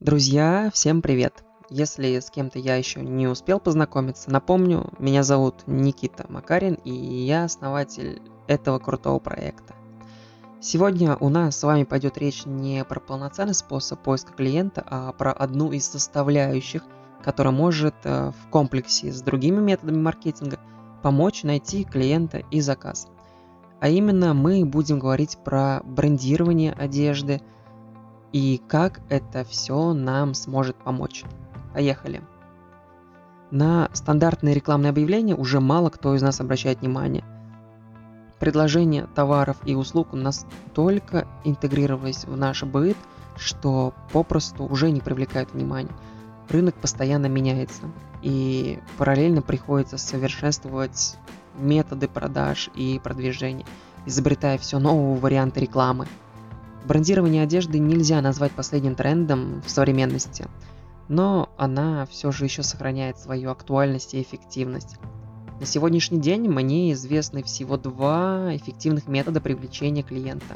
Друзья, всем привет! Если с кем-то я еще не успел познакомиться, напомню, меня зовут Никита Макарин, и я основатель этого крутого проекта. Сегодня у нас с вами пойдет речь не про полноценный способ поиска клиента, а про одну из составляющих, которая может в комплексе с другими методами маркетинга помочь найти клиента и заказ. А именно мы будем говорить про брендирование одежды, и как это все нам сможет помочь. Поехали! На стандартные рекламные объявления уже мало кто из нас обращает внимание. Предложения товаров и услуг настолько интегрировались в наш быт, что попросту уже не привлекают внимания. Рынок постоянно меняется, и параллельно приходится совершенствовать методы продаж и продвижения, изобретая все новые варианты рекламы. Брендирование одежды нельзя назвать последним трендом в современности, но она все же еще сохраняет свою актуальность и эффективность. На сегодняшний день мне известны всего два эффективных метода привлечения клиента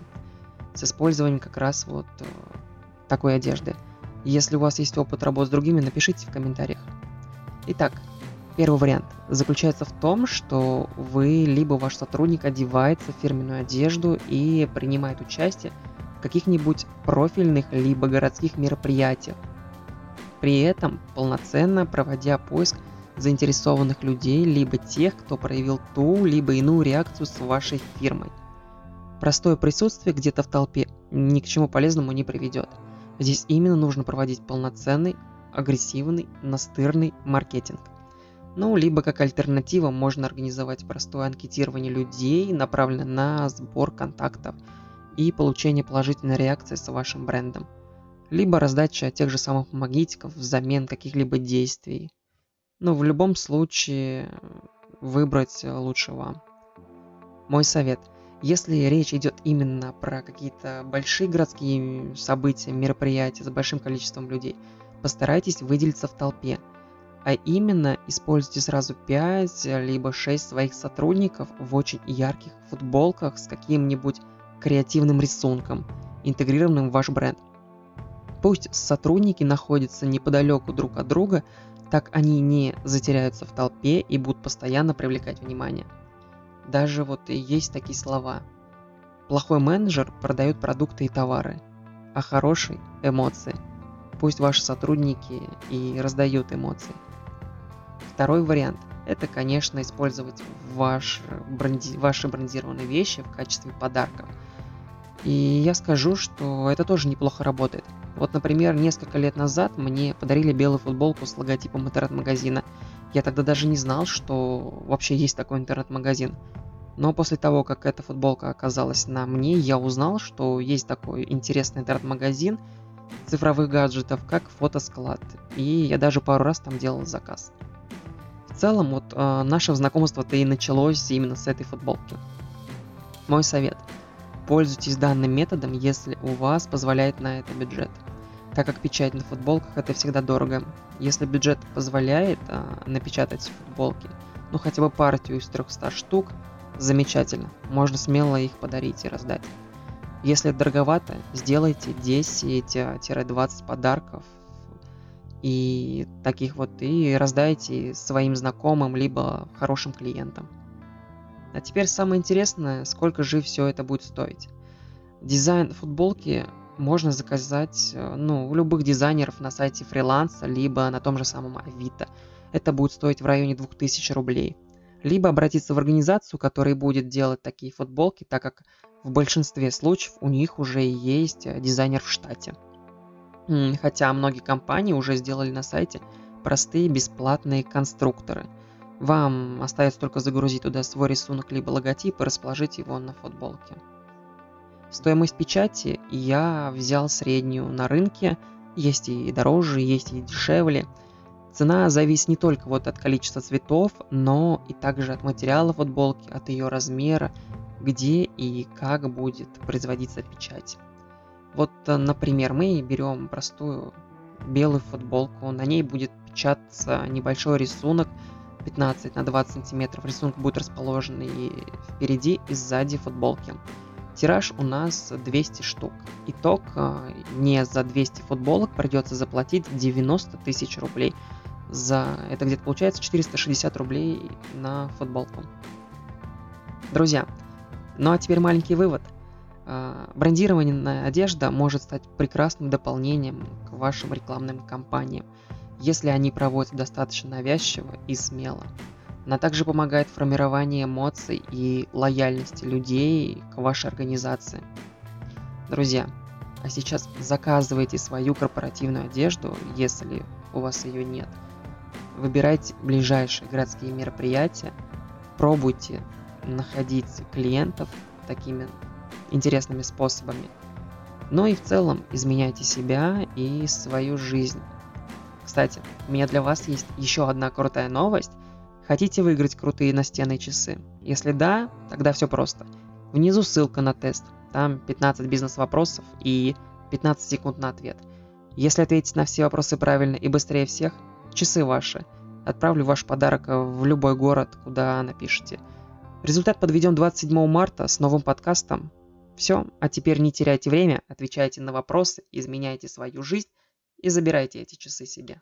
с использованием как раз вот такой одежды. Если у вас есть опыт работы с другими, напишите в комментариях. Итак, первый вариант заключается в том, что вы либо ваш сотрудник одевается в фирменную одежду и принимает участие каких-нибудь профильных либо городских мероприятиях, при этом полноценно проводя поиск заинтересованных людей, либо тех, кто проявил ту, либо иную реакцию с вашей фирмой. Простое присутствие где-то в толпе ни к чему полезному не приведет. Здесь именно нужно проводить полноценный, агрессивный, настырный маркетинг. Ну, либо как альтернатива можно организовать простое анкетирование людей, направленное на сбор контактов и получение положительной реакции с вашим брендом, либо раздача тех же самых магнитиков взамен каких-либо действий. Но в любом случае выбрать лучше вам. Мой совет. Если речь идет именно про какие-то большие городские события, мероприятия с большим количеством людей, постарайтесь выделиться в толпе, а именно используйте сразу 5 либо 6 своих сотрудников в очень ярких футболках с каким-нибудь креативным рисунком, интегрированным в ваш бренд. Пусть сотрудники находятся неподалеку друг от друга, так они не затеряются в толпе и будут постоянно привлекать внимание. Даже вот есть такие слова. Плохой менеджер продает продукты и товары, а хороший – эмоции. Пусть ваши сотрудники и раздают эмоции. Второй вариант. Это, конечно, использовать ваши брендированные вещи в качестве подарков. И я скажу, что это тоже неплохо работает. Вот, например, несколько лет назад мне подарили белую футболку с логотипом интернет-магазина. Я тогда даже не знал, что вообще есть такой интернет-магазин. Но после того, как эта футболка оказалась на мне, я узнал, что есть такой интересный интернет-магазин цифровых гаджетов, как Фотосклад. И я даже пару раз там делал заказ. В целом, вот наше знакомство-то и началось именно с этой футболки. Мой совет. Пользуйтесь данным методом, если у вас позволяет на это бюджет, так как печать на футболках это всегда дорого. Если бюджет позволяет напечатать футболки, ну хотя бы партию из 300 штук, замечательно, можно смело их подарить и раздать. Если дороговато, сделайте 10-20 подарков и таких вот, и раздайте своим знакомым, либо хорошим клиентам. А теперь самое интересное, сколько же все это будет стоить. Дизайн футболки можно заказать у любых дизайнеров на сайте фриланса, либо на том же самом Авито. Это будет стоить в районе 2000 рублей. Либо обратиться в организацию, которая будет делать такие футболки, так как в большинстве случаев у них уже есть дизайнер в штате. Хотя многие компании уже сделали на сайте простые бесплатные конструкторы. Вам остается только загрузить туда свой рисунок либо логотип и расположить его на футболке. Стоимость печати я взял среднюю на рынке, есть и дороже, есть и дешевле. Цена зависит не только вот от количества цветов, но и также от материала футболки, от ее размера, где и как будет производиться печать. Вот, например, мы берем простую белую футболку, на ней будет печататься небольшой рисунок 15 на 20 см. Рисунок будет расположен и впереди, и сзади футболки. Тираж у нас 200 штук. Итог: мне за 200 футболок придется заплатить 90 тысяч рублей. Это где-то получается 460 рублей на футболку. Друзья, ну а теперь маленький вывод. Брендированная одежда может стать прекрасным дополнением к вашим рекламным кампаниям, если они проводятся достаточно навязчиво и смело. Она также помогает в формировании эмоций и лояльности людей к вашей организации. Друзья, а сейчас заказывайте свою корпоративную одежду, если у вас ее нет. Выбирайте ближайшие городские мероприятия, пробуйте находить клиентов такими интересными способами. Ну и в целом изменяйте себя и свою жизнь. Кстати, у меня для вас есть еще одна крутая новость. Хотите выиграть крутые настенные часы? Если да, тогда все просто. Внизу ссылка на тест. Там 15 бизнес-вопросов и 15 секунд на ответ. Если ответите на все вопросы правильно и быстрее всех, часы ваши. Отправлю ваш подарок в любой город, куда напишите. Результат подведем 27 марта с новым подкастом. Все, а теперь не теряйте время, отвечайте на вопросы, изменяйте свою жизнь и забирайте эти часы себе.